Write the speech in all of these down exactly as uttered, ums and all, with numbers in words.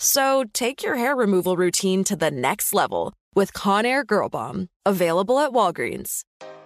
So take your hair removal routine to the next level with Conair Girl Bomb, available at Walgreens.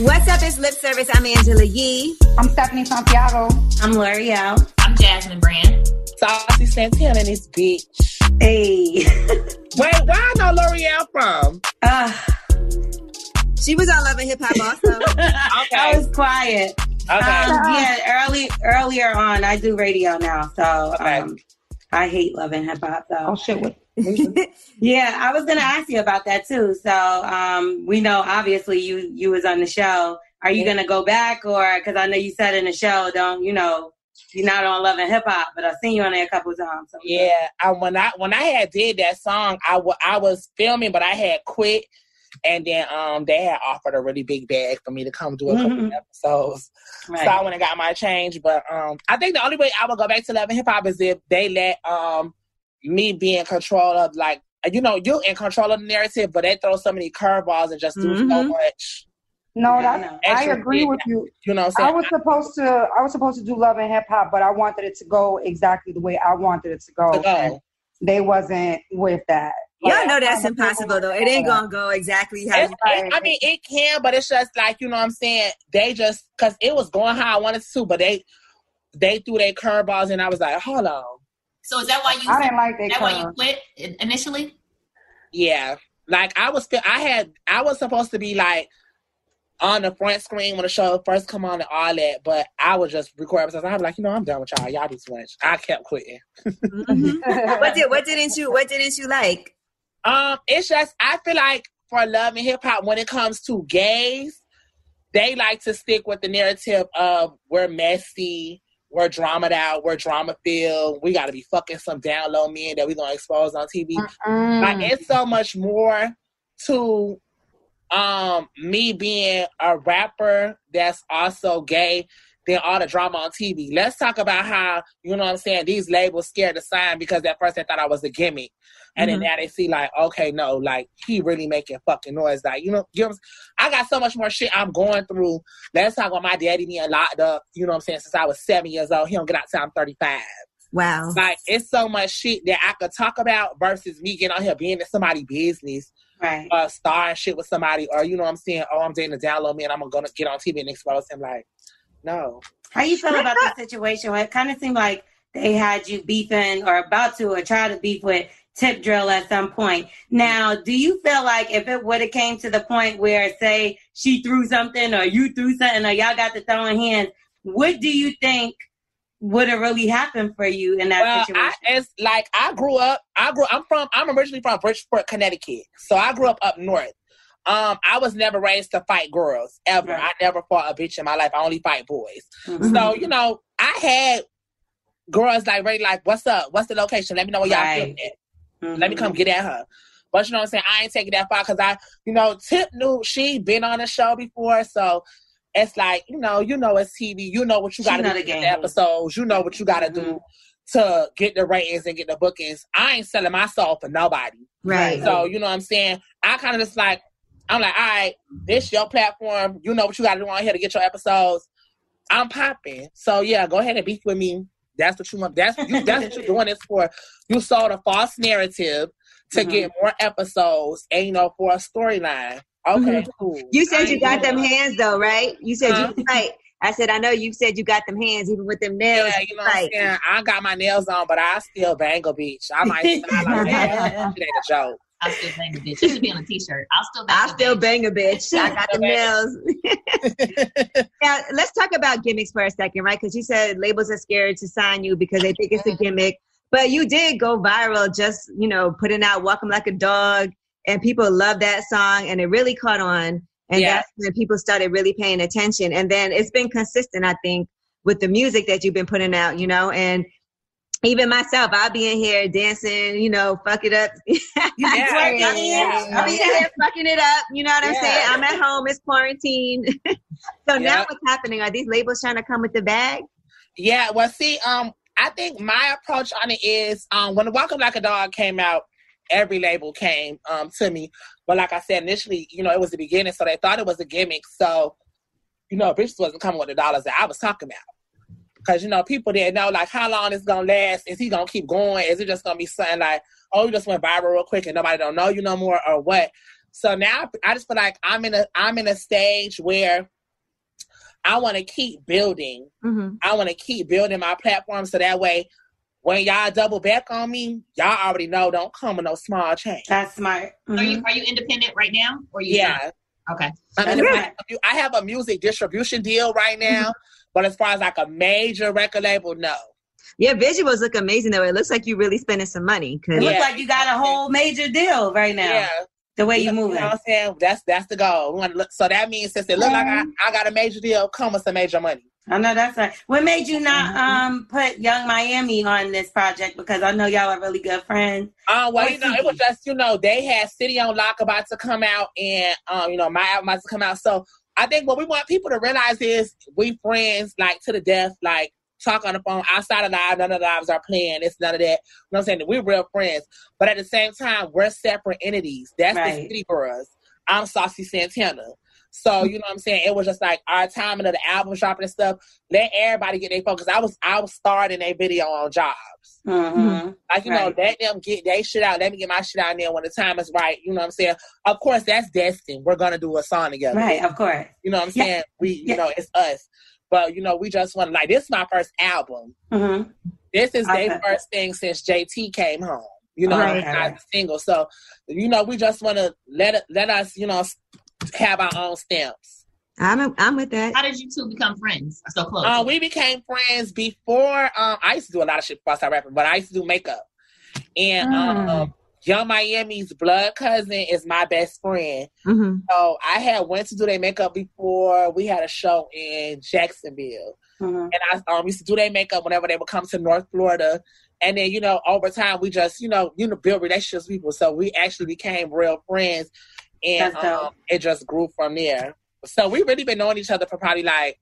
What's up? It's Lip Service. I'm Angela Yee. I'm Stephanie Santiago. I'm L'Oreal. I'm Jasmine Brand. Saucy Santana in this bitch. Hey. Wait, where I know L'Oreal from? Uh, she was on Love and Hip Hop also. Okay. I was quiet. Okay. Um, yeah, early, earlier on, I do radio now, so okay. um, I hate Love and Hip Hop, though. Oh, shit, what? Yeah, I was gonna ask you about that too. So um, we know obviously you you was on the show. Are you yeah. gonna go back, or because I know you said in the show, don't you know you're not on Love and Hip Hop, but I've seen you on there a couple times. So yeah, I, when I when I had did that song, I, w- I was filming, but I had quit, and then um they had offered a really big bag for me to come do a couple mm-hmm. episodes. Right. So I went and got my change, but um I think the only way I would go back to Love and Hip Hop is if they let um. me being in control of, like, you know, you're in control of the narrative, but they throw so many curveballs and just do mm-hmm. so much. No, that, I agree with you. You know, so I was I, supposed to, I was supposed to do Love and Hip Hop, but I wanted it to go exactly the way I wanted it to go. To go. And they wasn't with that. Y'all like, know that's impossible, though. It ain't gonna go exactly how. It's, you it, I mean, it can, but it's just like, you know what I'm saying. They just because it was going how I wanted to, but they they threw their curveballs, and I was like, hold on. So is that why you? I didn't like that. Is that why you quit initially? Yeah, like I was. I had. I was supposed to be like on the front screen when the show first come on and all that, but I was just recording. I was like, you know, I'm done with y'all. Y'all do too much. I kept quitting. Mm-hmm. What did? What didn't you? What didn't you like? Um, it's just I feel like for Love and Hip Hop, when it comes to gays, they like to stick with the narrative of we're messy. We're dramaed out. We're drama-filled. We got to be fucking some down-low men that we're going to expose on T V. Uh-uh. Like, it's so much more to um, me being a rapper that's also gay than all the drama on T V. Let's talk about how, you know what I'm saying, these labels scared to sign because at first they thought I was a gimmick. And mm-hmm. then now they see, like, okay, no, like, he really making fucking noise. Like, you know, you know what I'm saying? I got so much more shit I'm going through. Let's talk about my daddy being locked up, you know what I'm saying, since I was seven years old. He don't get out till I'm thirty-five. Wow. Like, it's so much shit that I could talk about versus me getting on here being in somebody's business. Right. Uh, starring shit with somebody. Or, you know what I'm saying, oh, I'm dating a download man. I'm going to get on T V and expose him. Like, no. How you feel about the situation? It kind of seemed like they had you beefing or about to or try to beef with Tip Drill at some point. Now, do you feel like if it would have came to the point where, say, she threw something or you threw something or y'all got to throwing hands, what do you think would have really happened for you in that well, situation? I, it's like I grew up. I grew. I'm from. I'm originally from Bridgeport, Connecticut. So I grew up up north. Um, I was never raised to fight girls ever. Right. I never fought a bitch in my life. I only fight boys. Mm-hmm. So you know, I had girls like ready, like, "What's up? What's the location? Let me know where y'all feeling at. Mm-hmm. Let me come get at her." But you know what I'm saying? I ain't taking that far because I, you know, Tip knew she'd been on the show before. So it's like, you know, you know it's T V. You know what you got to do in the episodes. You know what you got to mm-hmm. do to get the ratings and get the bookings. I ain't selling my soul for nobody. Right. So, you know what I'm saying? I kind of just like, I'm like, all right, this your platform. You know what you got to do on here to get your episodes. I'm popping. So, yeah, go ahead and beef with me. That's what you want. That's, you, that's what you're doing this for. You sold a false narrative to mm-hmm. get more episodes and, you know, for a storyline. Okay, mm-hmm. cool. You said you got them hands, though, right? You said um, you fight. I said, I know you said you got them hands, even with them nails. Yeah, you know what I'm saying? I got my nails on, but I still bangle, bitch. I might smile like that. It ain't a joke. I still bang a bitch. It should be on a t-shirt. I'll still bang, I still bang a bitch. I got the nails. Now, let's talk about gimmicks for a second, right? Because you said labels are scared to sign you because they think it's a gimmick. But you did go viral just, you know, putting out Walk 'em Like a Dog. And people loved that song. And it really caught on. And yeah. that's when people started really paying attention. And then it's been consistent, I think, with the music that you've been putting out, you know, and even myself, I'll be in here dancing, you know, fuck it up. Yeah, I mean, yeah. I'll be in here fucking it up. You know what I'm yeah. saying? I'm at home. It's quarantine. So yep. now what's happening? Are these labels trying to come with the bag? Yeah. Well, see, um, I think my approach on it is um, when Walk 'em Like a Dog came out, every label came um, to me. But like I said, initially, you know, it was the beginning, so they thought it was a gimmick. So, you know, bitches wasn't coming with the dollars that I was talking about. Because, you know, people didn't know, like, how long it's going to last? Is he going to keep going? Is it just going to be something like, oh, you just went viral real quick and nobody don't know you no more or what? So now I just feel like I'm in a, I'm in a stage where I want to keep building. Mm-hmm. I want to keep building my platform so that way when y'all double back on me, y'all already know don't come with no small change. That's smart. Mm-hmm. Are you are you independent right now? Or you yeah. Not? Okay. I, mean, right. I have a music distribution deal right now, but as far as like a major record label, no. Your visuals look amazing, though. It looks like you're really spending some money. Cause it yeah. looks like you got a whole major deal right now. Yeah. The way you move, you know what I'm saying? That's that's the goal. We want to look, so that means since it look like I, I got a major deal, come with some major money. I know that's right. What made you not um put Yung Miami on this project? Because I know y'all are really good friends. Oh uh, well, What's you know, it was just you know they had City on Lock about to come out, and um you know my album about to come out. So I think what we want people to realize is we friends like to the death, like talk on the phone outside of live. None of the lives are playing. It's none of that. You know what I'm saying? We're real friends, but at the same time, we're separate entities. That's right. The city for us. I'm Saucy Santana. So, you know what I'm saying? It was just like our timing of the album shopping and stuff. Let everybody get their focus. I was I was starting a video on jobs. Mm-hmm. Like, you right. know, let them get their shit out. Let me get my shit out there when the time is right. You know what I'm saying? Of course, that's destined. We're going to do a song together. Right, of course. You know what I'm yeah. saying? We, you yeah. know, it's us. But, you know, we just want to, like, this is my first album. Mm-hmm. This is okay. their first thing since J T came home. You know, right. not a single. So, you know, we just want to let let us, you know, have our own stamps. I'm a, I'm with that. How did you two become friends? So close. Uh, we became friends before, um, I used to do a lot of shit before I started rapping, but I used to do makeup. And mm. um, Yung Miami's blood cousin is my best friend. Mm-hmm. So I had went to do their makeup before. We had a show in Jacksonville. Mm-hmm. And I um, used to do their makeup whenever they would come to North Florida. And then, you know, over time, we just, you know, you know, build relationships with people. So we actually became real friends. And um, it just grew from there. So we've really been knowing each other for probably like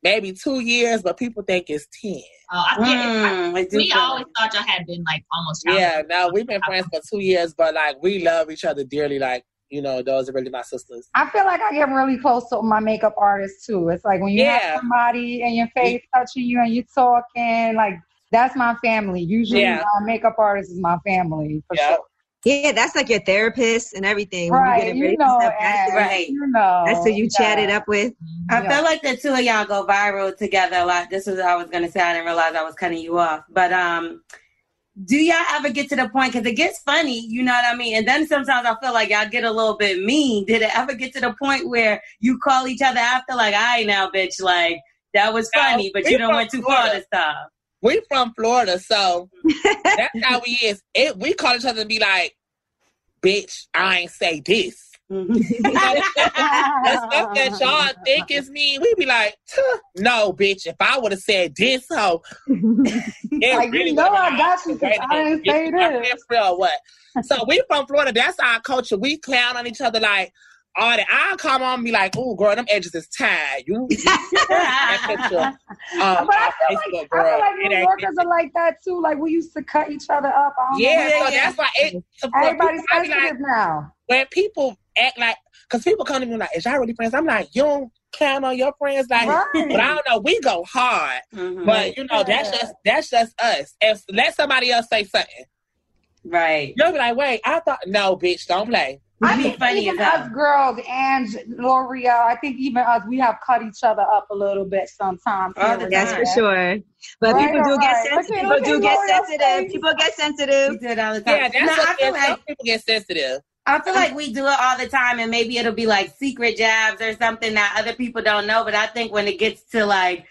maybe two years, but people think it's ten. Oh, I mm, I, we always thought y'all had been like almost. Yeah, no, we've been friends for two years, but like we love each other dearly. Like, you know, those are really my sisters. I feel like I get really close to my makeup artist too. It's like when you yeah. have somebody and your face touching you and you're talking, like that's my family. Usually yeah. my makeup artist is my family for yep. sure. Yeah, that's like your therapist and everything. Right, you, you know, that's right. You know, that's who you chat it up with. I yeah. feel like the two of y'all go viral together a lot. This is what I was gonna say. I didn't realize I was cutting you off, but um, do y'all ever get to the point? Because it gets funny, you know what I mean. And then sometimes I feel like y'all get a little bit mean. Did it ever get to the point where you call each other after, like, "All right, now, bitch, like that was funny, but you don't went too far this time." We from Florida, so that's how we is. It, we call each other and be like, bitch, I ain't say this. Mm-hmm. The stuff that y'all think is mean, we be like, no, bitch, if I would have said this, ho. Like, really you know I got you because I didn't say this. Real, what? So we from Florida, that's our culture. We clown on each other like, all that. I'll call mom and be like, "Oh, girl, them edges is tied." You, you that picture. Um, but I feel, Facebook, like, girl, I feel like New Yorkers are like that too. Like we used to cut each other up. I don't yeah, know yeah, so yeah. that's why it, everybody's sensitive like, now. When people act like, because people come to me like, "Is y'all really friends?" I'm like, "You don't count on your friends," like. Right. But I don't know. We go hard, mm-hmm. but you know yeah. that's just that's just us. If let somebody else say something. Right. You'll be like, wait, I thought, no, bitch, don't play. I think funny even us girls and L'Oreal, I think even us, we have cut each other up a little bit sometimes. Oh, that's for sure. But right, people do right. get sensitive. People do get sensitive. People get sensitive. We do it all the time. Yeah, that's no, what I feel like. People get sensitive. I feel like we do it all the time, and maybe it'll be like secret jabs or something that other people don't know. But I think when it gets to like,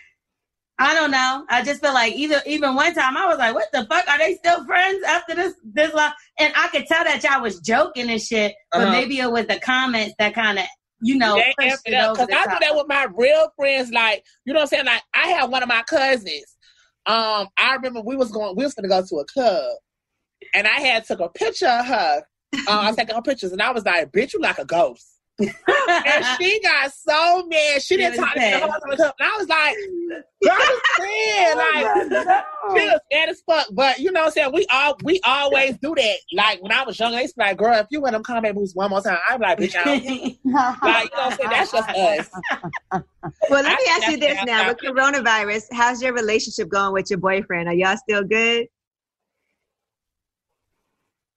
I don't know. I just feel like either even one time I was like, "What the fuck? Are they still friends after this this long?" And I could tell that y'all was joking and shit, but uh-huh. maybe it was the comments that kind of, you know, they pushed it up. Because I do that with my real friends, like you know what I'm saying. Like I have one of my cousins. Um, I remember we was going, we was going to go to a club, and I had took a picture of her. Uh, I was taking her pictures, and I was like, "Bitch, you like a ghost." And she got so mad. She didn't talk to me the whole time. And I was like, girl, man, like, she was mad as fuck. But you know what I'm saying? We all we always do that. Like when I was younger, they used to be like, girl, if you win them combat moves one more time, I'm like, bitch, I don't. Like, you know what I'm saying? That's just us. Well, let me ask you this now. With coronavirus, how's your relationship going with your boyfriend? Are y'all still good?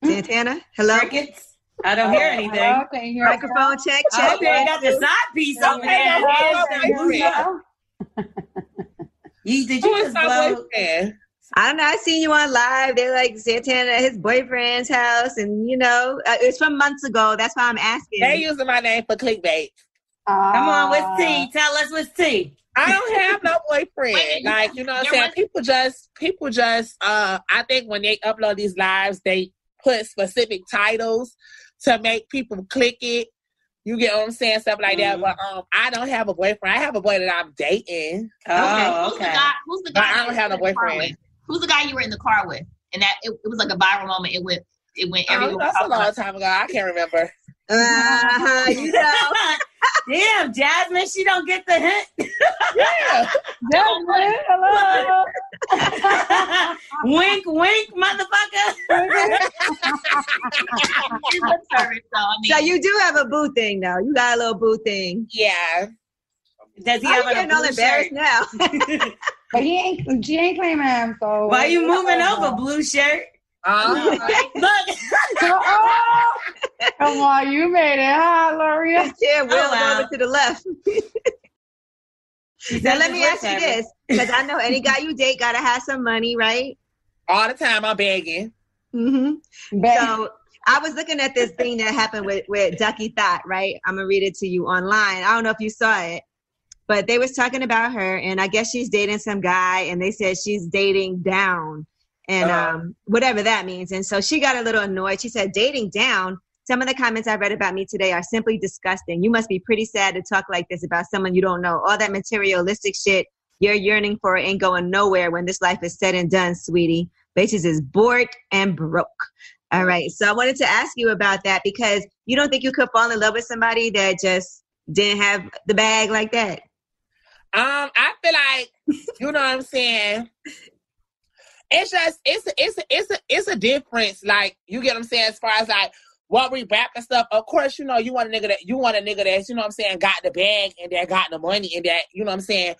Santana? Hello? Crickets? I don't oh, hear anything. I can't hear microphone it. check, check. Okay, I got the side piece over there. You did you just blow? I don't know. I seen you on live. They're like Santana at his boyfriend's house, and you know uh, it's from months ago. That's why I'm asking. They're using my name for clickbait. Uh, Come on, what's T? Tell us what's T. I don't have no boyfriend. Wait, like you know, what I'm saying, people just people just. Uh, I think when they upload these lives, they put specific titles to make people click it. You get what I'm saying? Stuff like mm-hmm. that. But um, I don't have a boyfriend. I have a boy that I'm dating. Oh, okay. Who's okay. the guy? Who's the guy? But I don't have a boyfriend. Who's the guy you were in the car with? And that it, it was like a viral moment. It went. It went everywhere. Oh, that's a long time ago. I can't remember. Uh-huh, you know. Damn, Jasmine, she don't get the hint. Yeah. Jasmine, hello. Wink, wink, motherfucker. So you do have a boo thing, though. You got a little boo thing. Yeah. Does he oh, have a getting all embarrassed shirt? Now? But he ain't, she ain't claiming him, so. Why you moving oh. over, blue shirt? Uh, right. Look. Oh, come on, you made it, huh, L'Oreal? Yeah, we'll oh, wow. over to the left. Now let me ask you this, because I know any guy you date gotta have some money, right? All the time, I'm begging. Mm-hmm. Begging. So I was looking at this thing that happened with with Ducky Thought, right? I'm gonna read it to you online. I don't know if you saw it, but they was talking about her, and I guess she's dating some guy, and they said she's dating down. And um, whatever that means. And so she got a little annoyed. She said, dating down, some of the comments I read about me today are simply disgusting. You must be pretty sad to talk like this about someone you don't know. All that materialistic shit you're yearning for ain't going nowhere when this life is said and done, sweetie. Bitches is bored and broke. All right. So I wanted to ask you about that, because you don't think you could fall in love with somebody that just didn't have the bag like that? Um, I feel like, you know what I'm saying? It's just, it's a, it's a, it's a, it's a difference. Like, you get what I'm saying? As far as like what we rap and stuff, of course, you know, you want a nigga that, you want a nigga that's, you know what I'm saying, got the bag and that got the money and that, you know what I'm saying,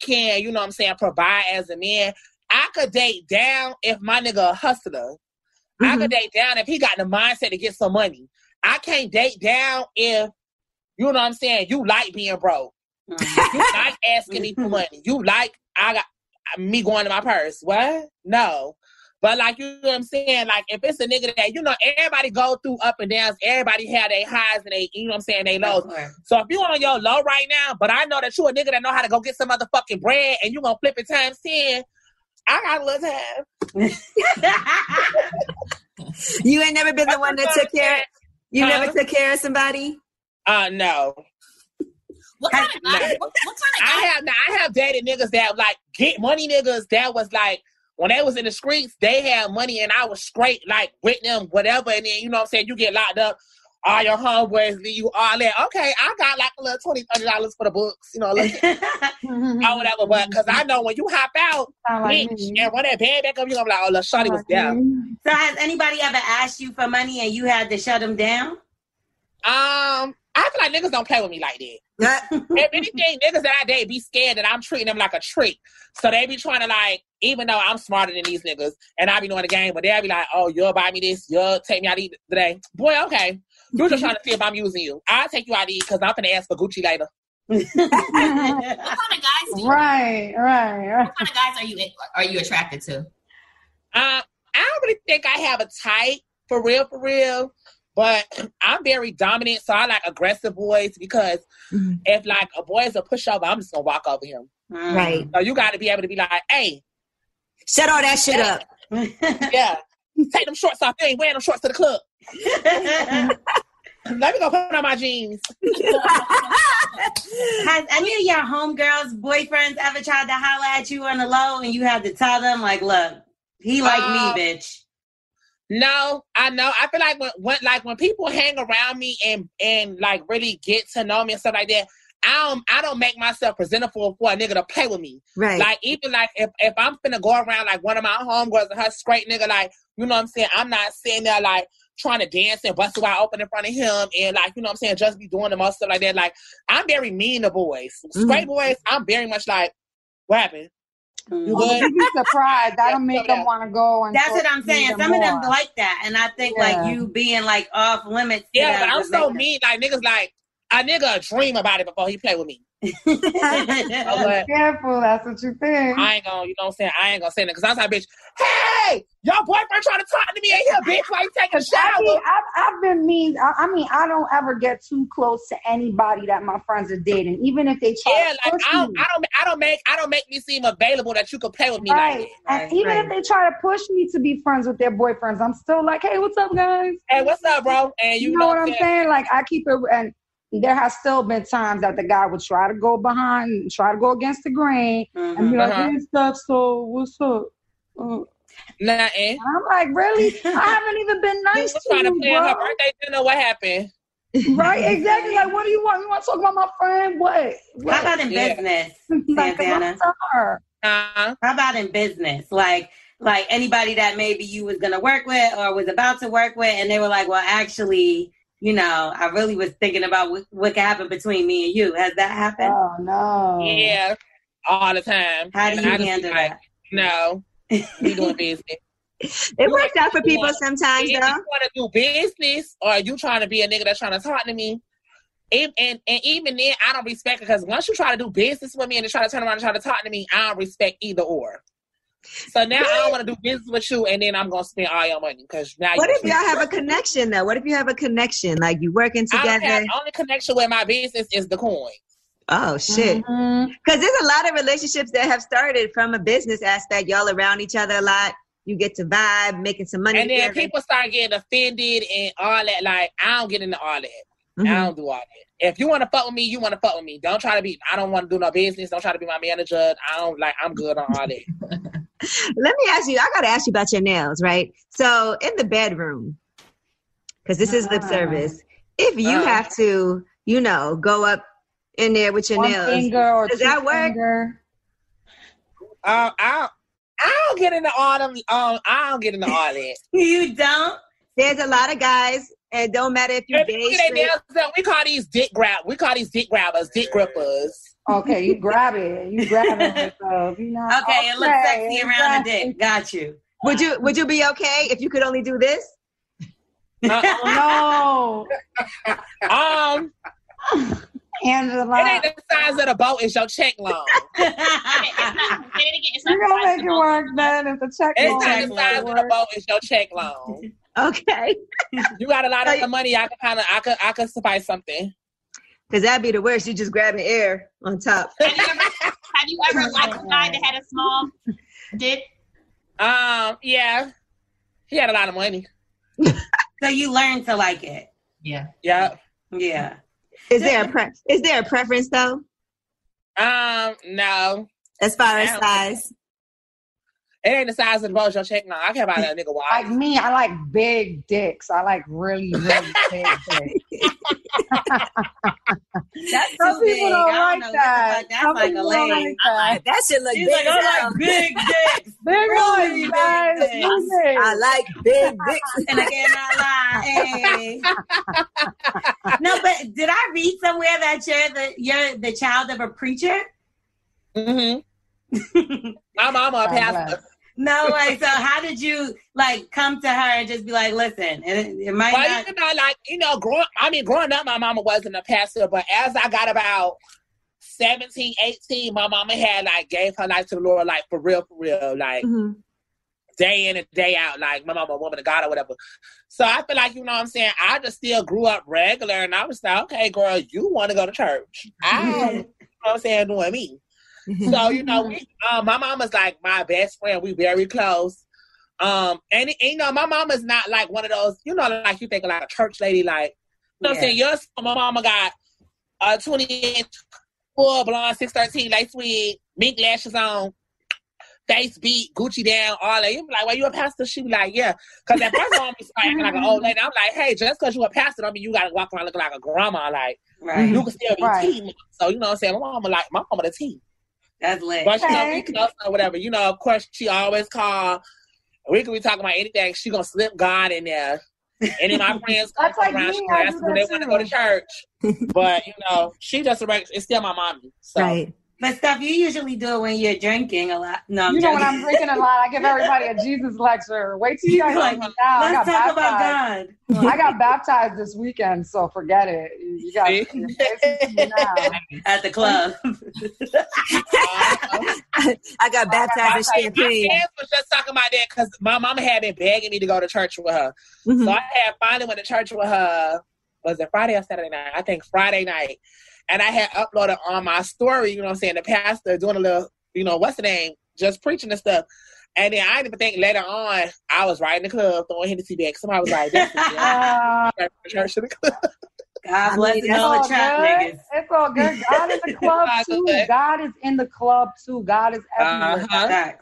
can, you know what I'm saying, provide as a man. I could date down if my nigga a hustler. Mm-hmm. I could date down if he got the mindset to get some money. I can't date down if, you know what I'm saying, you like being broke. Mm-hmm. You like asking me for money. You like, I got, me going to my purse. What? No. But like, you know what I'm saying? Like, if it's a nigga that, you know, everybody go through up and downs. Everybody have their highs and they, you know what I'm saying, they lows. Mm-hmm. So if you on your low right now, but I know that you a nigga that know how to go get some motherfucking bread and you gonna flip it times ten, I got a little time. You ain't never been the one that took care of, you huh? never took care of somebody? Uh, no. What kind of guy? Like, what, what kind of guy? I have now, I have dated niggas that like get money niggas that was like when they was in the streets, they had money and I was straight like with them, whatever, and then you know what I'm saying, you get locked up. all your homework, leave you all that. Okay, I got like a little twenty, thirty dollars for the books, you know, like, or whatever. But because I know when you hop out, like bitch, me. and when that bag back up, you're gonna be like, oh, little shawty was down. So has anybody ever asked you for money and you had to shut them down? Um, I feel like niggas don't play with me like that. If anything, niggas that I date be scared that I'm treating them like a trick. So they be trying to like, even though I'm smarter than these niggas and I be knowing the game, but they'll be like, oh, you'll buy me this, you'll take me out to eat today. Boy, okay. You're just trying to see if I'm using you. I'll take you out to eat because I'm going to ask for Gucci later. What kind of guys do you right, right, right. What kind of guys are you are you attracted to? Um, I don't really think I have a type, for real, for real. But I'm very dominant, so I like aggressive boys because mm-hmm. if, like, a boy is a pushover, I'm just going to walk over him. Mm-hmm. Right. So you got to be able to be like, hey. Shut all that shit yeah. up. yeah. Take them shorts off. You ain't wearing them shorts to the club. Let me go put on my jeans. Has any of your homegirls' boyfriends ever tried to holler at you on the low and you had to tell them, like, look, he like um, me, bitch? No, I know. I feel like when, when like when people hang around me and, and like really get to know me and stuff like that, I don't I don't make myself presentable for a nigga to play with me. Right. Like even like if, if I'm finna go around like one of my homegirls and her straight nigga, like, you know what I'm saying? I'm not sitting there like trying to dance and bust wide open in front of him and like, you know what I'm saying, just be doing the most stuff like that. Like I'm very mean to boys. Mm. Straight boys, I'm very much like, what happened? You would be surprised. That'll make them want to go. And that's what I'm saying. Some of them like that, and I think yeah. like you being like off limits. Yeah, but I'm so mean. Like niggas, like a nigga dream about it before he play with me. So, but, careful, that's what you think. I ain't gonna, you know what I'm saying? I ain't gonna say that because I was like, bitch, hey, your boyfriend trying to talk to me in here, bitch. Why you taking a shower? I mean, I've, I've been mean. I, I mean, I don't ever get too close to anybody that my friends are dating, even if they try. Yeah, to like push I, don't, me. I don't, I don't make, I don't make me seem available that you could play with me. Right, like that. And right, even right. if they try to push me to be friends with their boyfriends, I'm still like, hey, what's up, guys? Hey, what's up, bro? And you, you know, know what I'm saying? Like, I keep it and. There has still been times that the guy would try to go behind, try to go against the grain, mm-hmm, and be like, uh-huh. hey, stuff, so what's up? Uh, nah, eh? I'm like, really? I haven't even been nice to trying you, to plan bro. Her birthday dinner, what happened? Right, exactly. Like, what do you want? You want to talk about my friend? What? what? How about in yeah. business, like, Santana? Uh-huh. How about in business? Like, like anybody that maybe you was going to work with or was about to work with, and they were like, well, actually... You know, I really was thinking about what, what could happen between me and you. Has that happened? Oh, no. Yeah, all the time. How do you I handle that? Like, no, we doing business. It you works out for people want, sometimes, if though. If you want to do business or you trying to be a nigga that's trying to talk to me, and, and, and even then, I don't respect it because once you try to do business with me and they try to turn around and try to talk to me, I don't respect either or. So now I don't want to do business with you, and then I'm gonna spend all your money because now. What if y'all have a connection though? What if you have a connection, like you working together? I have, the only connection with my business is the coin. Oh shit! Because mm-hmm. there's a lot of relationships that have started from a business aspect. Y'all around each other a lot. You get to vibe, making some money, and then together. People start getting offended and all that. Like I don't get into all that. Mm-hmm. I don't do all that. If you want to fuck with me, you want to fuck with me. Don't try to be. I don't want to do no business. Don't try to be my manager. I don't like. I'm good on all that. Let me ask you, I got to ask you about your nails, right? So in the bedroom, because this is lip service, if you uh, have to, you know, go up in there with your one nails, finger or does that work? Uh, I, I don't get into all them, um, I don't get into all that. You don't? There's a lot of guys, and it don't matter if you're up, we call these dick grab. We call these dick grabbers, dick grippers. Okay, you grab it. You grab it. Yourself. You know, okay, okay, it looks sexy around exactly. the dick. Got you. Would you Would you be okay if you could only do this? Uh-uh. No. Um, Angela. It ain't the size of the boat. It's your check long. It's not, it's not You're going to make it work, man. It's a check long. It's not the size of the boat. It's your check long. Okay. You got a lot of the money. I could kind of, I could, I could suffice something. Because that'd be the worst. You just grabbing air on top. Have you ever, have you ever liked a guy that had a small dick? Um, yeah. He had a lot of money. So you learned to like it. Yeah. Yeah. Yeah. Is there a pre- is there a preference though? Um, no. As far as size? It ain't the size of the bulge your check. No, I can't buy that nigga wide. Like me, I like big dicks. I like really, really big dicks. That's some people big. Don't I like don't that. That's some like a lady. Like that. That shit look She's big. Like, I like big dicks. Big really big, guys, big dicks. Big. I like big dicks, and I cannot lie. Hey. No, but did I read somewhere that you're the you're the child of a preacher? Mm-hmm. I'm, I'm a pastor. No way. So how did you like come to her and just be like, listen? It, it might well, not. You know, like you know, growing. I mean, growing up, my mama wasn't a pastor, but as I got about seventeen, eighteen, my mama had like gave her life to the Lord, like for real, for real, like mm-hmm. day in and day out. Like my mama, a woman of God or whatever. So I feel like you know what I'm saying. I just still grew up regular, and I was like, okay, girl, you want to go to church? I, you know what I'm saying, doing me. So, you know, we, um, my mama's like my best friend. We very close. Um, and, and, you know, my mama's not like one of those, you know, like you think like a church lady, like, you know yeah. what I'm saying? Yours, my mama got a uh, twenty-inch full blonde, six thirteen, lace wig, mink lashes on, face beat, Gucci down, all that. You be like, well, you a pastor? She be like, yeah. Because at first I be starting acting like an old lady. I'm like, hey, just because you a pastor, I mean, you got to walk around looking like a grandma. Like, right. You can still be right. teen. So, you know what I'm saying? My mama like, my mama the teen. That's lit. But, you know, we close or whatever. You know, of course, she always call. We can be talking about anything. She going to slip God in there. And then my friends come like around. Me. She asks them when they want to go to church. But, you know, she just, it's still my mommy. So. Right. But stuff you usually do it when you're drinking a lot. No, I'm you know joking. When I'm drinking a lot, I give everybody a Jesus lecture. Wait till you guys like, let's I got talk baptized. About God. I got baptized this weekend, so forget it. You got at the club. I got baptized in champagne. My parents was just talking about that because my mama had been begging me to go to church with her, mm-hmm. so I had finally went to church with her. Was it Friday or Saturday night? I think Friday night. And I had uploaded on my story, you know what I'm saying, the pastor doing a little, you know, what's the name, just preaching and stuff. And then I didn't even think later on, I was right in the club throwing Hennessy back. Somebody was like, that's the church to the club. God bless you, all the trap niggas. It's all good. God is in the club, too. God is in the club, too. God is everywhere. Uh-huh.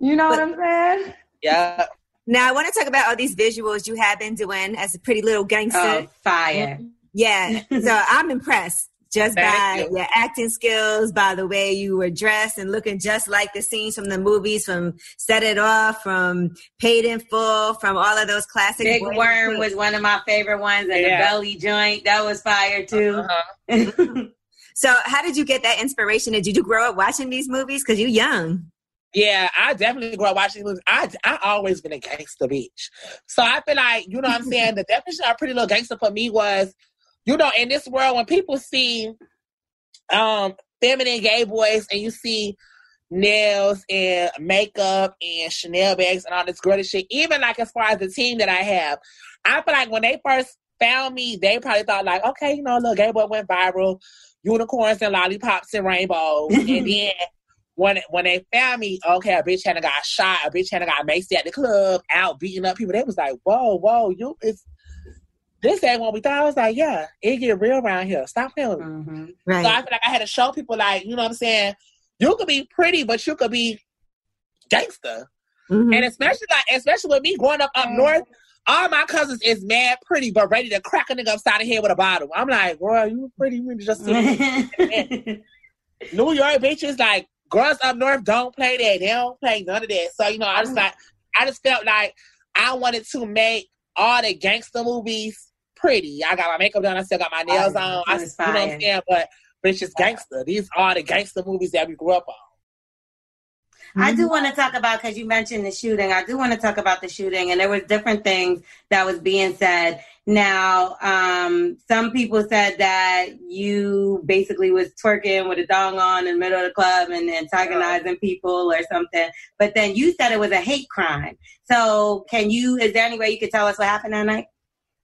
You know what I'm saying? Yeah. Now, I want to talk about all these visuals you have been doing as a Pretty Little Gangster. Oh, fire. Yeah. So I'm impressed. Just Thank by you. Your acting skills, by the way you were dressed and looking just like the scenes from the movies, from Set It Off, from Paid in Full, from all of those classic. Big Worm was one of my favorite ones, and yeah. the belly joint. That was fire, too. Uh-huh. So how did you get that inspiration? Did you grow up watching these movies? Because you're young. Yeah, I definitely grew up watching movies. I, I always been a gangster bitch. So I feel like, you know what I'm saying, the definition of Pretty Little Gangster for me was, you know, in this world, when people see um, feminine gay boys and you see nails and makeup and Chanel bags and all this girly shit, even like as far as the team that I have, I feel like when they first found me, they probably thought like, okay, you know, little gay boy went viral, unicorns and lollipops and rainbows. And then when when they found me, okay, a bitch had got shot, a bitch had got maced at the club, out beating up people. They was like, whoa, whoa, you is... This ain't what we thought. I was like, yeah, it get real around here. Stop feeling me. Mm-hmm. Right. So I feel like I had to show people, like, you know what I'm saying? You could be pretty, but you could be gangster. Mm-hmm. And especially like, especially with me growing up up mm-hmm. north, all my cousins is mad pretty, but ready to crack a nigga upside the head with a bottle. I'm like, girl, you pretty. You just New York bitches, like, girls up north don't play that. They don't play none of that. So, you know, I just, like, I just felt like I wanted to make all the gangster movies pretty. I got my makeup done. I still got my nails oh, on. I, you know what I'm saying? But, but it's just gangster. These are the gangster movies that we grew up on. I mm-hmm. do want to talk about, because you mentioned the shooting, I do want to talk about the shooting, and there was different things that was being said. Now, um, some people said that you basically was twerking with a dong on in the middle of the club and antagonizing people or something. But then you said it was a hate crime. So can you, is there any way you could tell us what happened that night?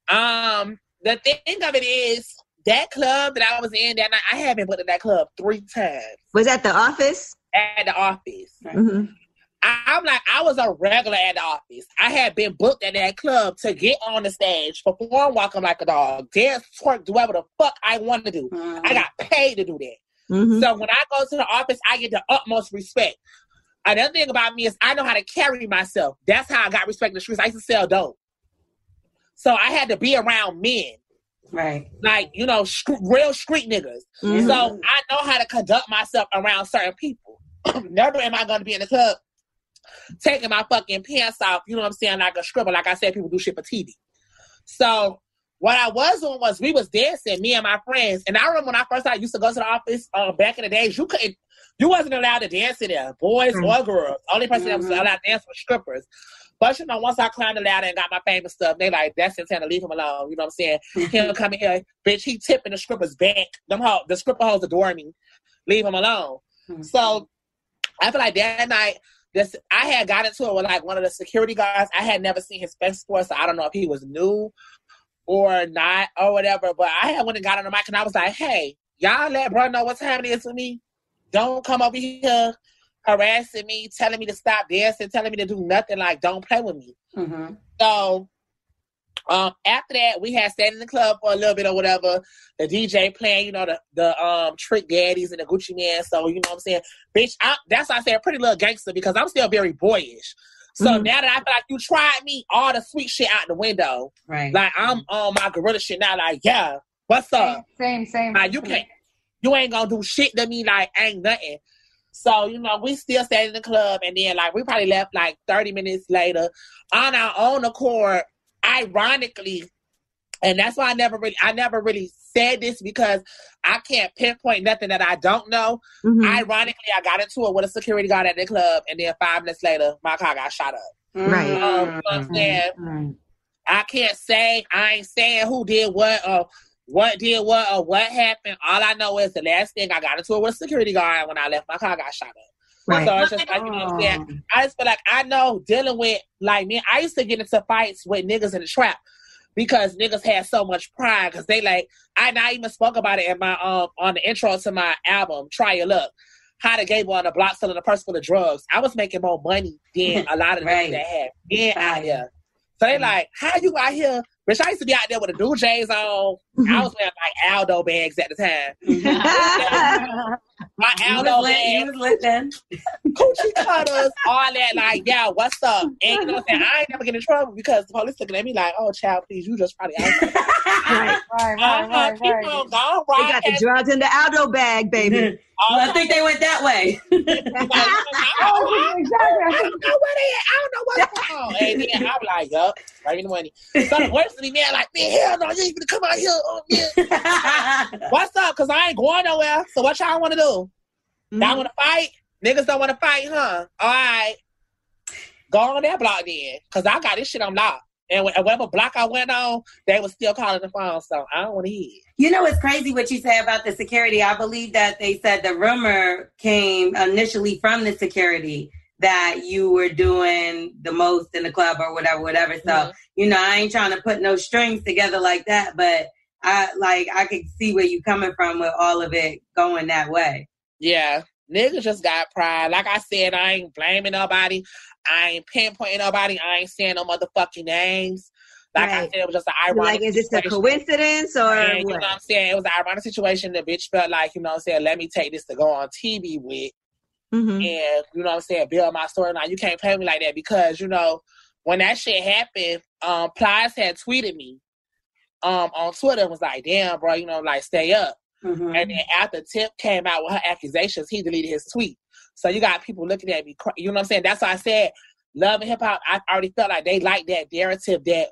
Um, the thing of it is, that club that I was in that night, I had been put in that club three times. Was that the office? At the office. Mm-hmm. I, I'm like, I was a regular at the office. I had been booked at that club to get on the stage, perform Walk 'em Like a Dog, dance, twerk, do whatever the fuck I want to do. Mm-hmm. I got paid to do that. Mm-hmm. So when I go to the office, I get the utmost respect. Another thing about me is I know how to carry myself. That's how I got respect in the streets. I used to sell dope. So I had to be around men. Right. Like, you know, sh- real street niggas. Mm-hmm. So I know how to conduct myself around certain people. Never am I going to be in the club taking my fucking pants off, you know what I'm saying, like a stripper. Like I said, people do shit for T V. So what I was doing was we was dancing, me and my friends. And I remember when I first I used to go to the office uh, back in the days, you couldn't, you wasn't allowed to dance in there, boys mm-hmm. or girls. Only person mm-hmm. that was allowed to dance was strippers. But, you know, once I climbed the ladder and got my famous stuff, they like, that's Santana, leave him alone. You know what I'm saying? Him coming here, bitch, he tipping the strippers back. Them ho- the stripper hoes adore me. Leave him alone. Mm-hmm. So I feel like that night, this I had got into it with, like, one of the security guards. I had never seen his face before, so I don't know if he was new or not or whatever. But I had went and got on the mic, and I was like, hey, y'all let bro know what time it is with me. Don't come over here harassing me, telling me to stop dancing, telling me to do nothing. Like, don't play with me. Mm-hmm. So um, after that, we had stayed in the club for a little bit or whatever. The D J playing, you know, the the um, Trick Daddies and the Gucci Mane. So, you know what I'm saying? Bitch, I, that's why I said Pretty Little Gangster, because I'm still very boyish. So mm-hmm. now that I feel like you tried me, all the sweet shit out the window. Right. Like, I'm on my gorilla shit now. Like, yeah, what's up? Same, same. Like, you can't. You ain't gonna do shit to me, like, ain't nothing. So, you know, we still stayed in the club, and then, like, we probably left, like, thirty minutes later. On our own accord, ironically, and that's why I never really, I never really said this, because I can't pinpoint nothing that I don't know. Mm-hmm. Ironically, I got into it with a security guard at the club, and then five minutes later, my car got shot up. Right. Um, you know what I'm saying? Right. I can't say, I ain't saying who did what, or what did what or what happened. All I know is the last thing I got into it was a security guard. When I left, my car got shot up. Right. So it's just like, you know what I'm saying? I just feel like I know dealing with, like, man, I used to get into fights with niggas in the trap because niggas had so much pride because they like, I, and I even spoke about it in my um on the intro to my album, Try Your Luck, how the gay boy on the block selling a purse full of drugs. I was making more money than a lot of the niggas that had been out here. So they like, how you out here? Bitch, I used to be out there with the new J's on. I was wearing, like, Aldo bags at the time. My Aldo bags. Coochie cutters, all that. Like, yeah, what's up? And, you know what I'm saying? I ain't never get in trouble because the police looking at me like, oh, child, please, you just probably out there. Right, right, right, uh, right, right. Go, go, right. They got the drugs in the Aldo bag, baby. Mm-hmm. Oh, well, I think they went that way. Like, oh, I, I don't know what they I don't know what's going on. And then I'm like, yup, bring me the money. So the worst of me, man, like, man, hell no, you ain't gonna come out here. Oh, man. What's up? Because I ain't going nowhere. So what y'all want to do? Mm-hmm. Y'all want to fight? Niggas don't want to fight, huh? All right. Go on that block then. Because I got this shit on lock. And whatever block I went on, they were still calling the phone, so I don't want to hear. You know, it's crazy what you say about the security. I believe that they said the rumor came initially from the security that you were doing the most in the club or whatever, whatever. So, mm-hmm. you know, I ain't trying to put no strings together like that, but I like I could see where you coming from with all of it going that way. Yeah. Niggas just got pride. Like I said, I ain't blaming nobody. I ain't pinpointing nobody. I ain't saying no motherfucking names. Like right. I said, it was just an ironic Like, is this situation. a coincidence or and, what? You know what I'm saying? It was an ironic situation. The bitch felt like, you know what I'm saying, let me take this to go on T V with. Mm-hmm. And, you know what I'm saying, build my story. Now, you can't play me like that because, you know, when that shit happened, um, Plies had tweeted me um, on Twitter and was like, damn, bro, you know, like, stay up. Mm-hmm. And then after Tip came out with her accusations, he deleted his tweet. So you got people looking at me, you know what I'm saying? That's why I said Love and Hip Hop, I already felt like they like that narrative that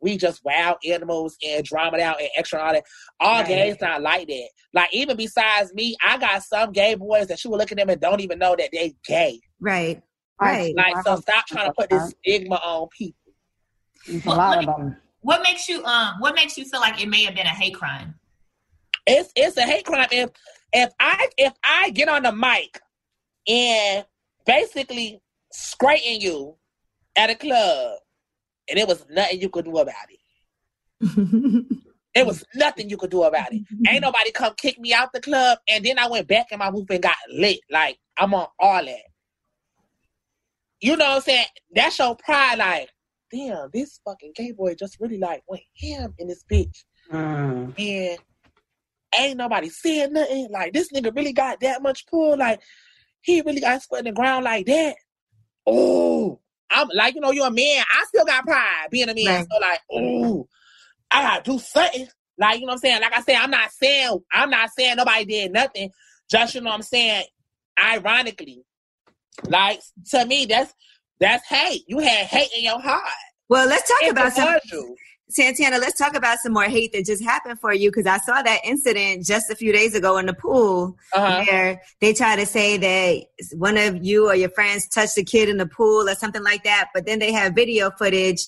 we just wow animals and drama it out and extra and all that. All right. Gays not like that. Like, even besides me, I got some gay boys that you will look at them and don't even know that they gay. Right, right. Like, wow. So stop trying to put this stigma on people. It's a lot of them. What makes you, um, what makes you feel like it may have been a hate crime? It's it's a hate crime if if I if I get on the mic and basically scrating you at a club and it was nothing you could do about it. It was nothing you could do about it. Ain't nobody come kick me out the club, and then I went back in my roof and got lit. Like, I'm on all that. You know what I'm saying? That's your pride. Like, damn, this fucking gay boy just really like went ham in this bitch. Mm. And ain't nobody saying nothing. Like, this nigga really got that much pull. Like, he really got his foot in the ground like that. Oh, I'm like, you know, you're a man. I still got pride being a man. Right. So like, oh, I gotta do something. Like, you know what I'm saying? Like I said, I'm not saying, I'm not saying nobody did nothing. Just, you know what I'm saying? Ironically, like, to me, that's, that's hate. You had hate in your heart. Well, let's talk about some, Santana, let's talk about some more hate that just happened for you, because I saw that incident just a few days ago in the pool uh-huh. where they try to say that one of you or your friends touched a kid in the pool or something like that, but then they have video footage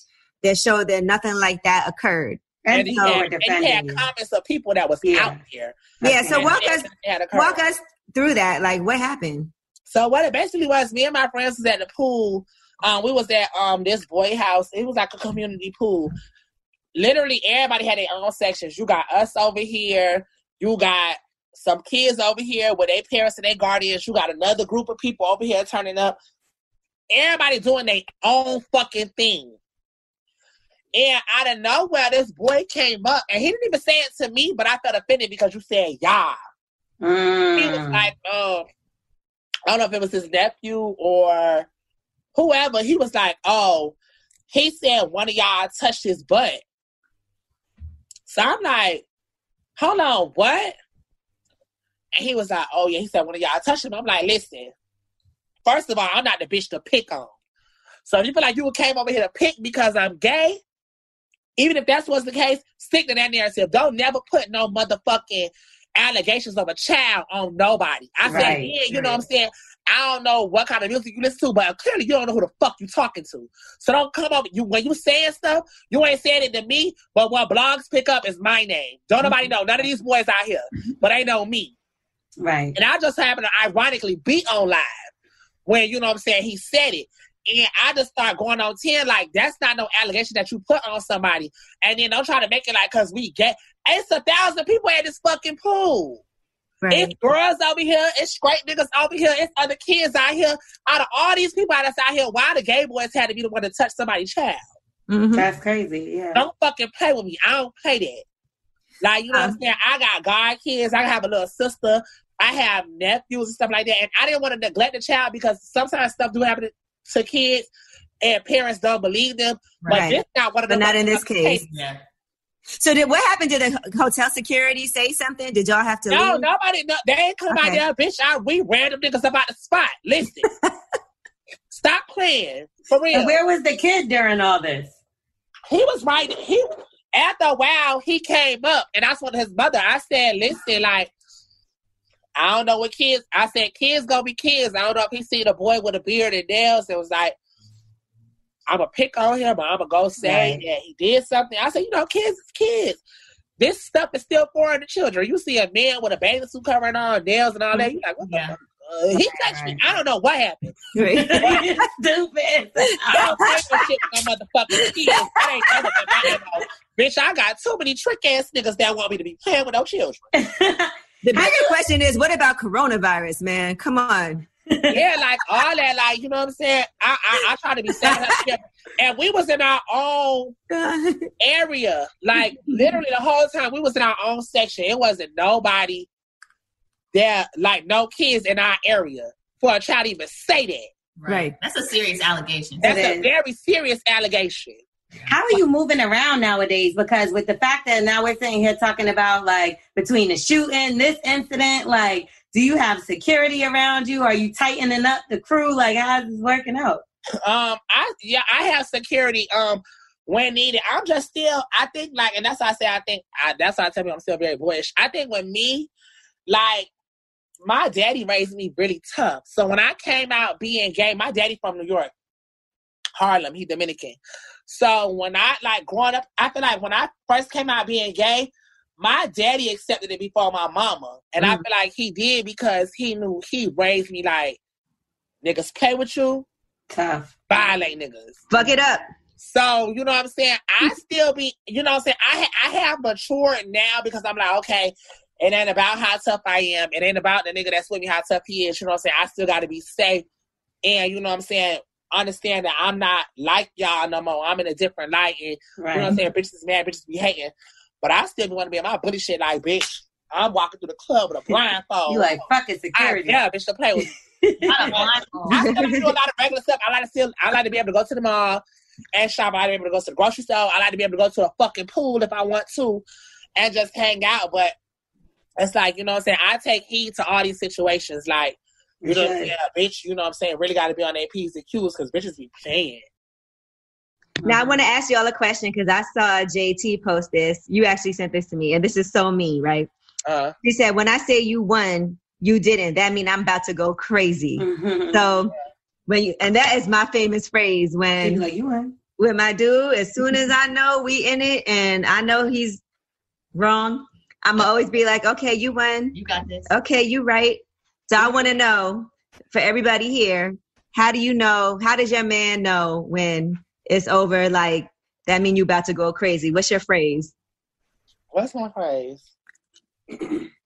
that showed that nothing like that occurred. And, and, he, so had, and he had comments of people that was yeah. out there. Yeah, so walk us, walk us through that. Like, what happened? So what it basically was, me and my friends was at the pool. Um, we was at um this boy house. It was like a community pool. Literally, everybody had their own sections. You got us over here. You got some kids over here with their parents and their guardians. You got another group of people over here turning up. Everybody doing their own fucking thing. And out of nowhere, this boy came up, and he didn't even say it to me, but I felt offended because you said, y'all. Mm. He was like, um, I don't know if it was his nephew or whoever. He was like, oh, he said one of y'all touched his butt. So I'm like, hold on, what? And he was like, oh, yeah, he said one of y'all touched him. I'm like, listen, first of all, I'm not the bitch to pick on. So if you feel like you came over here to pick because I'm gay, even if that was the case, stick to that narrative. Don't never put no motherfucking allegations of a child on nobody. I right, said, yeah, you right. know what I'm saying? I don't know what kind of music you listen to, but clearly you don't know who the fuck you talking to. So don't come up. You, when you saying stuff, you ain't saying it to me, but what blogs pick up is my name. Don't mm-hmm. nobody know. None of these boys out here, mm-hmm. but they know me. Right. And I just happened to ironically be on live when, you know what I'm saying, he said it. And I just start going on ten, like, that's not no allegation that you put on somebody. And then don't try to make it like, because we get, it's a thousand people at this fucking pool. Right. It's girls over here. It's straight niggas over here. It's other kids out here. Out of all these people that's out here, why the gay boys had to be the one to touch somebody's child? Mm-hmm. That's crazy, yeah. Don't fucking play with me. I don't play that. Like, you know um, what I'm saying? I got god kids. I have a little sister. I have nephews and stuff like that. And I didn't want to neglect the child because sometimes stuff do happen to to kids and parents don't believe them, but right. this not one of them. But not in this case. case. Yeah. So did what happened? Did the hotel security say something? Did y'all have to? No, leave? nobody. No, they ain't come okay. out there, bitch. I, we random niggas about the spot. Listen, stop playing for real. And where was the kid during all this? He was right. He after a while he came up, and I told his mother. I said, "Listen, like." I don't know what kids, I said, kids gonna be kids. I don't know if he seen a boy with a beard and nails and was like, I'm gonna pick on him, but I'm gonna go say right. that he did something. I said, you know, kids is kids. This stuff is still foreign to children. You see a man with a bathing suit covering on, nails and all that, you're like, what the yeah. fuck? Uh, he touched me. I don't know what happened. Stupid. I don't play no shit with no motherfucking kids. I ain't never been my bitch, I got too many trick ass niggas that want me to be playing with no children. The bigger question is, what about coronavirus, man? Come on. Yeah, like all that, like, you know what I'm saying? I I, I try to be sad. And we was in our own area. Like, literally the whole time, we was in our own section. It wasn't nobody there, like, no kids in our area for a child to even say that. Right. That's a serious allegation. That's a very serious allegation. How are you moving around nowadays? Because with the fact that now we're sitting here talking about, like, between the shooting, this incident, like, do you have security around you? Are you tightening up the crew? Like, how's this working out? Um, I yeah, I have security um when needed. I'm just still, I think, like, and that's why I say I think, I, that's why I tell me I'm still very boyish. I think with me, like, my daddy raised me really tough. So when I came out being gay, my daddy from New York, Harlem, he Dominican. So when I, like, growing up, I feel like when I first came out being gay, my daddy accepted it before my mama. And mm. I feel like he did because he knew he raised me like, niggas play with you, tough, violate niggas. Fuck it up. So, you know what I'm saying? I still be, you know what I'm saying? I, I have matured now because I'm like, okay, it ain't about how tough I am. It ain't about the nigga that's with me, how tough he is. You know what I'm saying? I still got to be safe. And, you know what I'm saying? Understand that I'm not like y'all no more. I'm in a different light, and right. you know what I'm saying? Bitches is mad, bitches be hating. But I still want to be in my bully shit like, bitch, I'm walking through the club with a blindfold. You like, fucking security. Yeah, bitch, to play with me. Not a blindfold. I still do a lot of regular stuff. I like to still. I like to be able to go to the mall and shop. I like to be able to go to the grocery store. I like to be able to go to a fucking pool if I want to, and just hang out. But it's like, you know what I'm saying, I take heed to all these situations. Like, you know, yeah, bitch, you know what I'm saying, really got to be on their P's and Q's because bitches be playing. Now, I want to ask you all a question because I saw J T post this. You actually sent this to me, and this is so me, right? Uh, he said, when I say you won, you didn't. That means I'm about to go crazy. Mm-hmm. So, when you, and that is my famous phrase. When, like, you won. With my dude, as soon as I know we in it and I know he's wrong, I'm always be like, okay, you won. You got this. Okay, you right. So I want to know, for everybody here, how do you know, how does your man know when it's over, like, that mean you about to go crazy? What's your phrase? What's my phrase?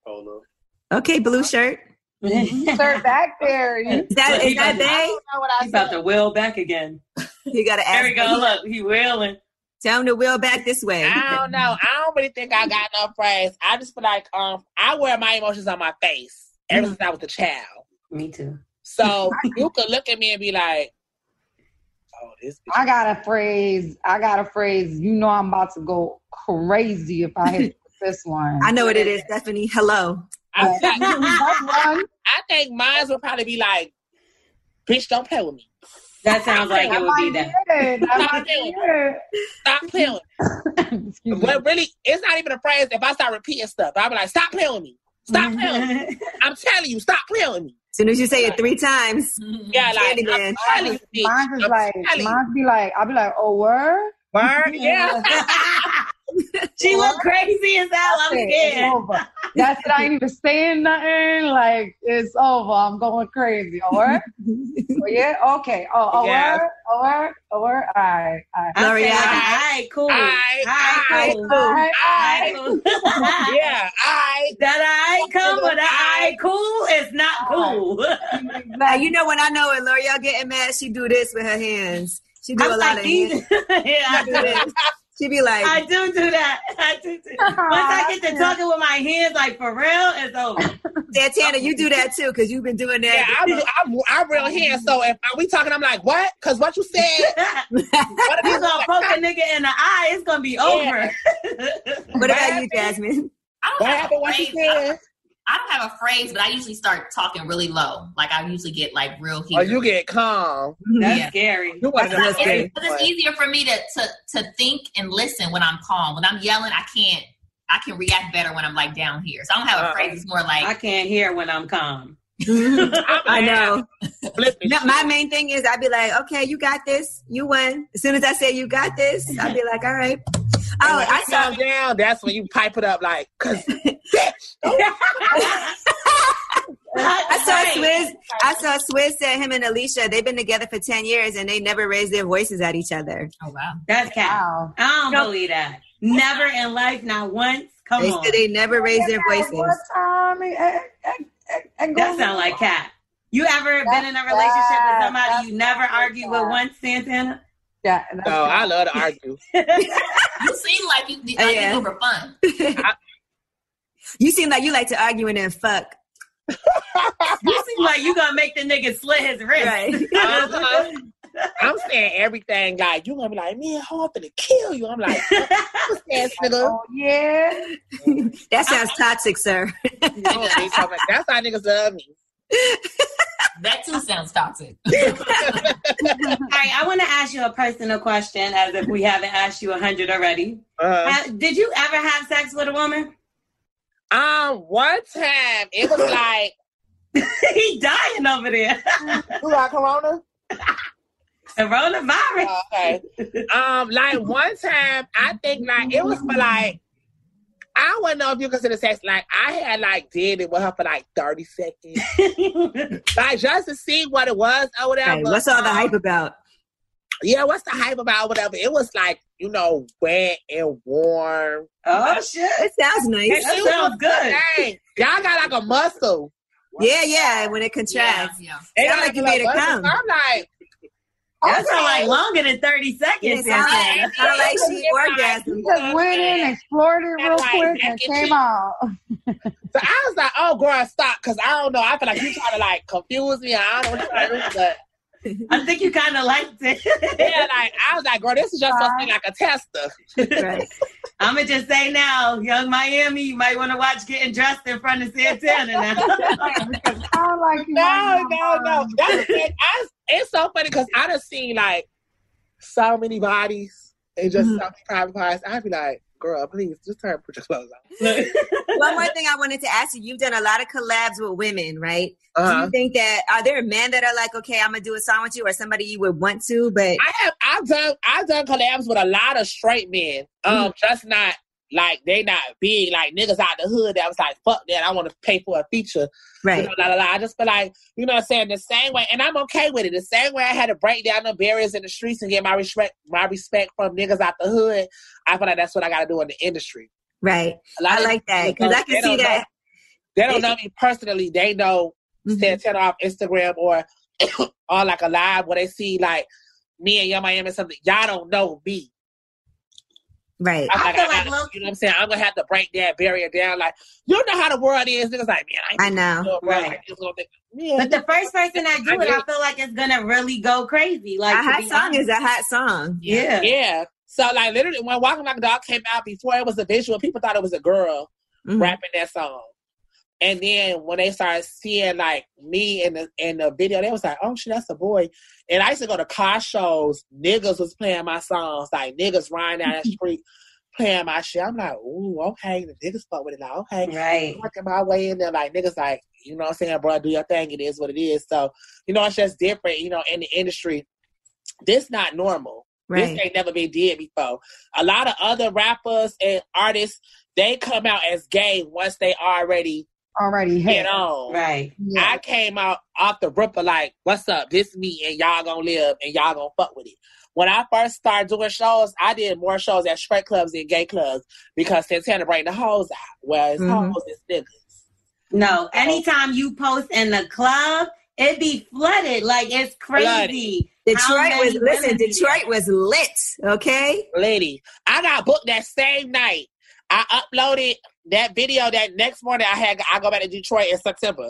Hold up. Okay, blue shirt. Blue shirt back there. Is that, is that day? He's about to wheel back again. You got to ask. There we go, look, he wheeling. Tell him to wheel back this way. I don't know. I don't really think I got no phrase. I just feel like, um, I wear my emotions on my face ever since I was a child. Me too. So you could look at me and be like, oh, this bitch. I got a phrase. I got a phrase. You know I'm about to go crazy if I hit this one. I know what it is, Stephanie. Hello. I, I, I think mine would probably be like, bitch, don't play with me. That sounds like it would be that. Stop playing. Stop playing with me. But really, it's not even a phrase. If I start repeating stuff, I'll be like, stop playing with me. Stop playing with me. I'm telling you, stop playing with me. As soon as you say it three times, yeah, like, I'm telling you, mine was like, mine be like, I'll be like, oh, word? Word, yeah. She look crazy as hell. I'm scared. That's it. I ain't even saying nothing. Like, it's over. I'm going crazy. All right. Oh, yeah. Okay. Oh, all yeah. right. All right. All right. All right. All right. All right. Cool. All right. Cool. All right. Cool. Yeah. I. That I come with the I cool is not cool. Like, you know when I know it, L'Oreal getting mad, she do this with her hands. She do I'm a like lot of hands. Yeah, I do this. She be like, I do do that. I do do that. Once I get to talking with my hands, like, for real, it's over. Santana, you do that too, because you've been doing that. Yeah, I'm, I'm, I'm real hands. So if we talking, I'm like, what? Because what you said. What if you gonna poke a nigga in the eye? It's gonna be over. What about you, Jasmine? I don't have a phrase. I don't have a phrase, but I usually start talking really low. Like, I usually get like real heated. Oh, you get calm. That's yeah. scary. You want to scary. Because it's easier for me to, to to think and listen when I'm calm. When I'm yelling, I can't. I can react better when I'm like down here. So I don't have a uh, phrase. It's more like I can't hear when I'm calm. I know. No, my main thing is I'd be like, okay, you got this. You won. As soon as I say you got this, I'd be like, all right. Oh, when I saw down. That's when you pipe it up like. Cause, bitch. I, I saw Swizz. I saw Swizz said him and Alicia. They've been together for ten years and they never raised their voices at each other. Oh wow, that's cat. Wow. I don't no. believe that. Never in life, not once. Come they on. Said they never raised their voices. That sound like cat. You ever that's been in a relationship bad. With somebody you never argue with once, Santana? Yeah. No, so, I love to argue. You seem like you like oh, yeah. over fun. I, you seem like you like to argue and then fuck. You seem like you gonna make the nigga slit his wrist. Right. Uh-huh. I'm saying everything like you gonna be like, man, I'm gonna kill you. I'm like, what's that, nigga? Oh, yeah. That sounds toxic, sir. That's how niggas love me. That too sounds toxic. All right, I want to ask you a personal question, as if we haven't asked you a hundred already. Uh, have, did you ever have sex with a woman? Um, one time it was like he dying over there. Who got corona? Coronavirus. Uh, okay. Um, like one time, I think like it was for like I wouldn't know if you consider sex. Like, I had, like, did it with her for, like, thirty seconds. Like, just to see what it was or whatever. Hey, what's all um, the hype about? Yeah, what's the hype about or whatever? It was, like, you know, wet and warm. Oh, like, shit. It sounds nice. That sounds good. Dang, y'all got, like, a muscle. Yeah, yeah, when it contracts. Yeah, yeah. It sounds like you made it come. I'm like, That's okay. Like longer than thirty seconds. It's not like she orgasmed. Just went in, explored it real quick, and came out. So I was like, oh, girl, stop, because I don't know. I feel like you trying to, like, confuse me. I don't know what you're trying to do, but... I think you kind of liked it. Yeah, like, I was like, girl, this is just uh, supposed to be like a tester. Right. I'm going to just say now, Yung Miami, you might want to watch Getting Dressed in front of Santana now. I like no, no, no. That's it. I, it's so funny because I done seen, like, so many bodies and just mm-hmm. so many private parts. I'd be like, girl, please, just turn put your clothes on. One more thing I wanted to ask you. You've done a lot of collabs with women, right? Uh-huh. Do you think that, are there men that are like, okay, I'm going to do a song with you or somebody you would want to, but... I have, I've done, I've done collabs with a lot of straight men. Um, mm. Just not, like, they not big, like, niggas out the hood that was like, fuck that, I want to pay for a feature. Right. You know, la, la, la. I just feel like, you know what I'm saying, the same way, and I'm okay with it, the same way I had to break down the barriers in the streets and get my respect, my respect from niggas out the hood, I feel like that's what I got to do in the industry. Right. I like that, because I can see that. Know, they don't know me personally. They know mm-hmm. Santana off Instagram or on like a live where they see like me and Yung Miami or something. Y'all don't know me. Right. I like, feel I like, gotta, you know what I'm saying? I'm going to have to break that barrier down. Like, you know how the world is. Niggas like, man, I, I know. Right. Like, man, but the first person that do it, I feel like it's going to really go crazy. Like, a hot song honest. Is a hot song. Yeah. Yeah. So, like, literally, when Walk 'em Like a Dog came out, before it was a visual, people thought it was a girl mm-hmm. rapping that song. And then when they started seeing, like, me in the in the video, they was like, oh, shit, that's a boy. And I used to go to car shows. Niggas was playing my songs. Like, niggas riding down the street playing my shit. I'm like, ooh, okay. The niggas fuck with it. Like, okay. Right. I'm working my way in there. Like, niggas like, you know what I'm saying, bro, do your thing. It is what it is. So, you know, it's just different, you know, in the industry. This not normal. Right. This ain't never been did before. A lot of other rappers and artists, they come out as gay once they already already hit on. Right. Yeah. I came out off the ripper like, what's up? This me and y'all gonna live and y'all gonna fuck with it. When I first started doing shows, I did more shows at straight clubs than gay clubs because Santana bring the hoes out. Well, it's mm-hmm. hoes, it's niggas. No, anytime you post in the club, it be flooded. Like, it's crazy. Flooded. Detroit was listen. Detroit was lit, okay, lady. I got booked that same night. I uploaded that video that next morning. I had I go back to Detroit in September.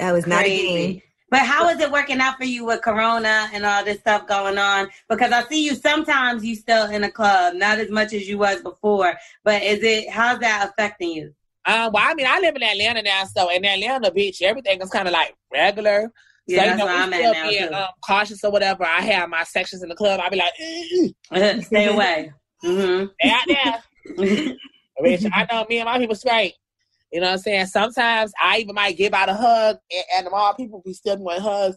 That was not easy. But how is it working out for you with Corona and all this stuff going on? Because I see you sometimes you still in the club, not as much as you was before. But is it how's that affecting you? Um, well, I mean, I live in Atlanta now, so in Atlanta, bitch, everything is kind of like regular. So, yeah, you know, I'm still at being um, cautious or whatever. I have my sections in the club. I'll be like, mm-hmm. stay away. Mm-hmm. Stay out there. Bitch, I know me and my people straight. You know what I'm saying? Sometimes I even might give out a hug, and, and the mall people be still doing hugs.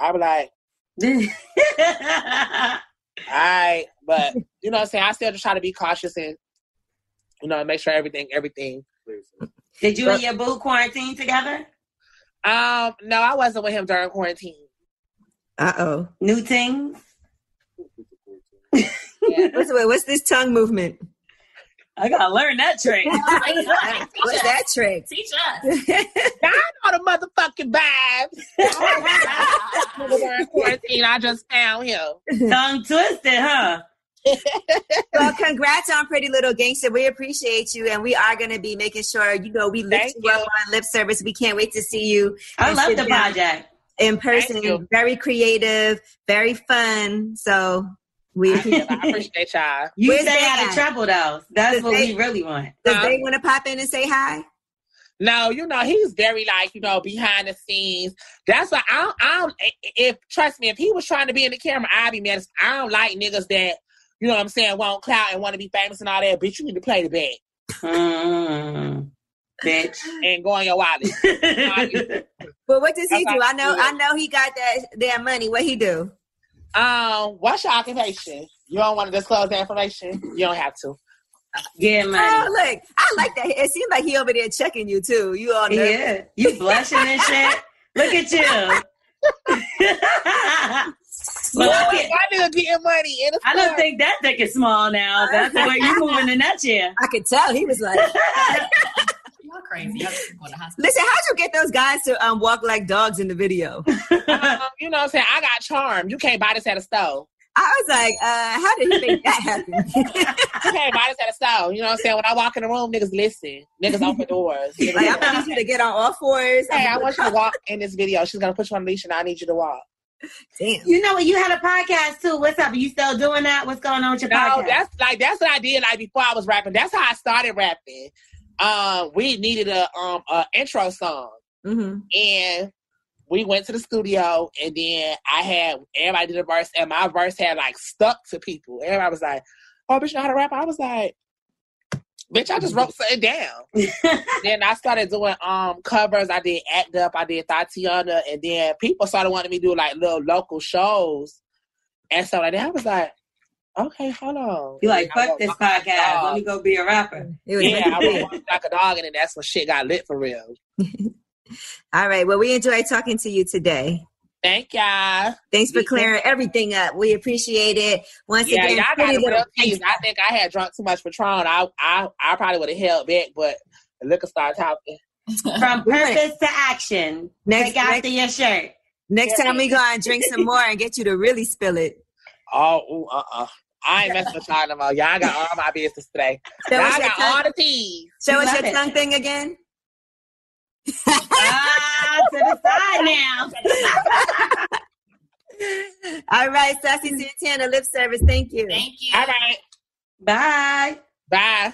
I'll be like, all right. But, you know what I'm saying? I still just try to be cautious and, you know, make sure everything, everything. Did you so, and your boo quarantine together? Um, no, I wasn't with him during quarantine. Uh-oh. New thing? Yeah. what's, what's this tongue movement? I gotta learn that trick. What's that trick? Teach us. I know the motherfucking vibes. During quarantine, I just found him. Tongue twisted, huh? Well, congrats on Pretty Little Gangster. We appreciate you, and we are going to be making sure you know we lift you, you up on Lip Service. We can't wait to see you. I love the project in person. Very creative, very fun. So we I, I appreciate y'all. You Where's stay out of trouble though. That's does what they, we really want. Does um, they want to pop in and say hi? No, you know he's very like you know behind the scenes. That's why I don't, I don't. If trust me, if he was trying to be in the camera, I'd be mad. I don't like niggas that. You know what I'm saying? Want clout and want to be famous and all that. Bitch, you need to play the bag. Mm, bitch. And go on your wallet. But what does he That's do? I know I know he got that, that money. What he do? Um, what's your occupation? You don't want to disclose that information? You don't have to. Yeah, money. Oh, look. I like that. It seems like he over there checking you, too. You all nervous. Yeah. You blushing and shit. Look at you. Well, I, I, get money in I don't think that dick is small now. That's the way you moving in that chair. I could tell he was like, y'all crazy. I just go to the hospital. Listen, how'd you get those guys to um, walk like dogs in the video? um, you know what I'm saying? I got charmed. You can't buy this at a store. I was like, uh, how did you make that happen? You can't buy this at a store. You know what I'm saying? When I walk in the room, niggas listen. Niggas open doors. Niggas like, listen. I want you to get on all fours. Hey, I want you to walk in this video. She's going to put you on the leash and I need you to walk. Damn. You know what? You had a podcast too. What's up? Are you still doing that? What's going on with your no, podcast? No, that's like that's what I did. Like before I was rapping, that's how I started rapping. Um, we needed a um a intro song, mm-hmm. and we went to the studio, and then I had everybody did a verse, and my verse had like stuck to people. Everybody was like, "Oh, bitch, you know how to rap?" I was like, "Bitch, I just wrote something down." Then I started doing um covers. I did Act Up. I did Tatiana. And then people started wanting me to do like little local shows. And so like, I was like, okay, hold on. You like, fuck this podcast. Let me go be a rapper. Yeah, I wrote Walk 'em Like a Dog, and then that's when shit got lit for real. All right. Well, we enjoyed talking to you today. Thank y'all. Thanks for clearing everything up. We appreciate it. Once yeah, again, y'all got real teas. I think I had drunk too much Patron. I I, I probably would have held back, but the liquor started talking. From purpose to action. Next, Take out your shirt. Next yeah. time we go and drink some more and get you to really spill it. Oh, ooh, uh-uh. I ain't messing with y'all no more. Y'all got all my business today. So y'all got tongue? all the teas. Show us your tongue thing again. ah, to the side now. All right, Saucy Santana, Lip Service. Thank you. Thank you. All right. Bye. Bye.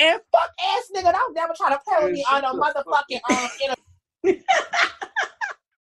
And fuck ass nigga, don't never try to play with me on a motherfucking um.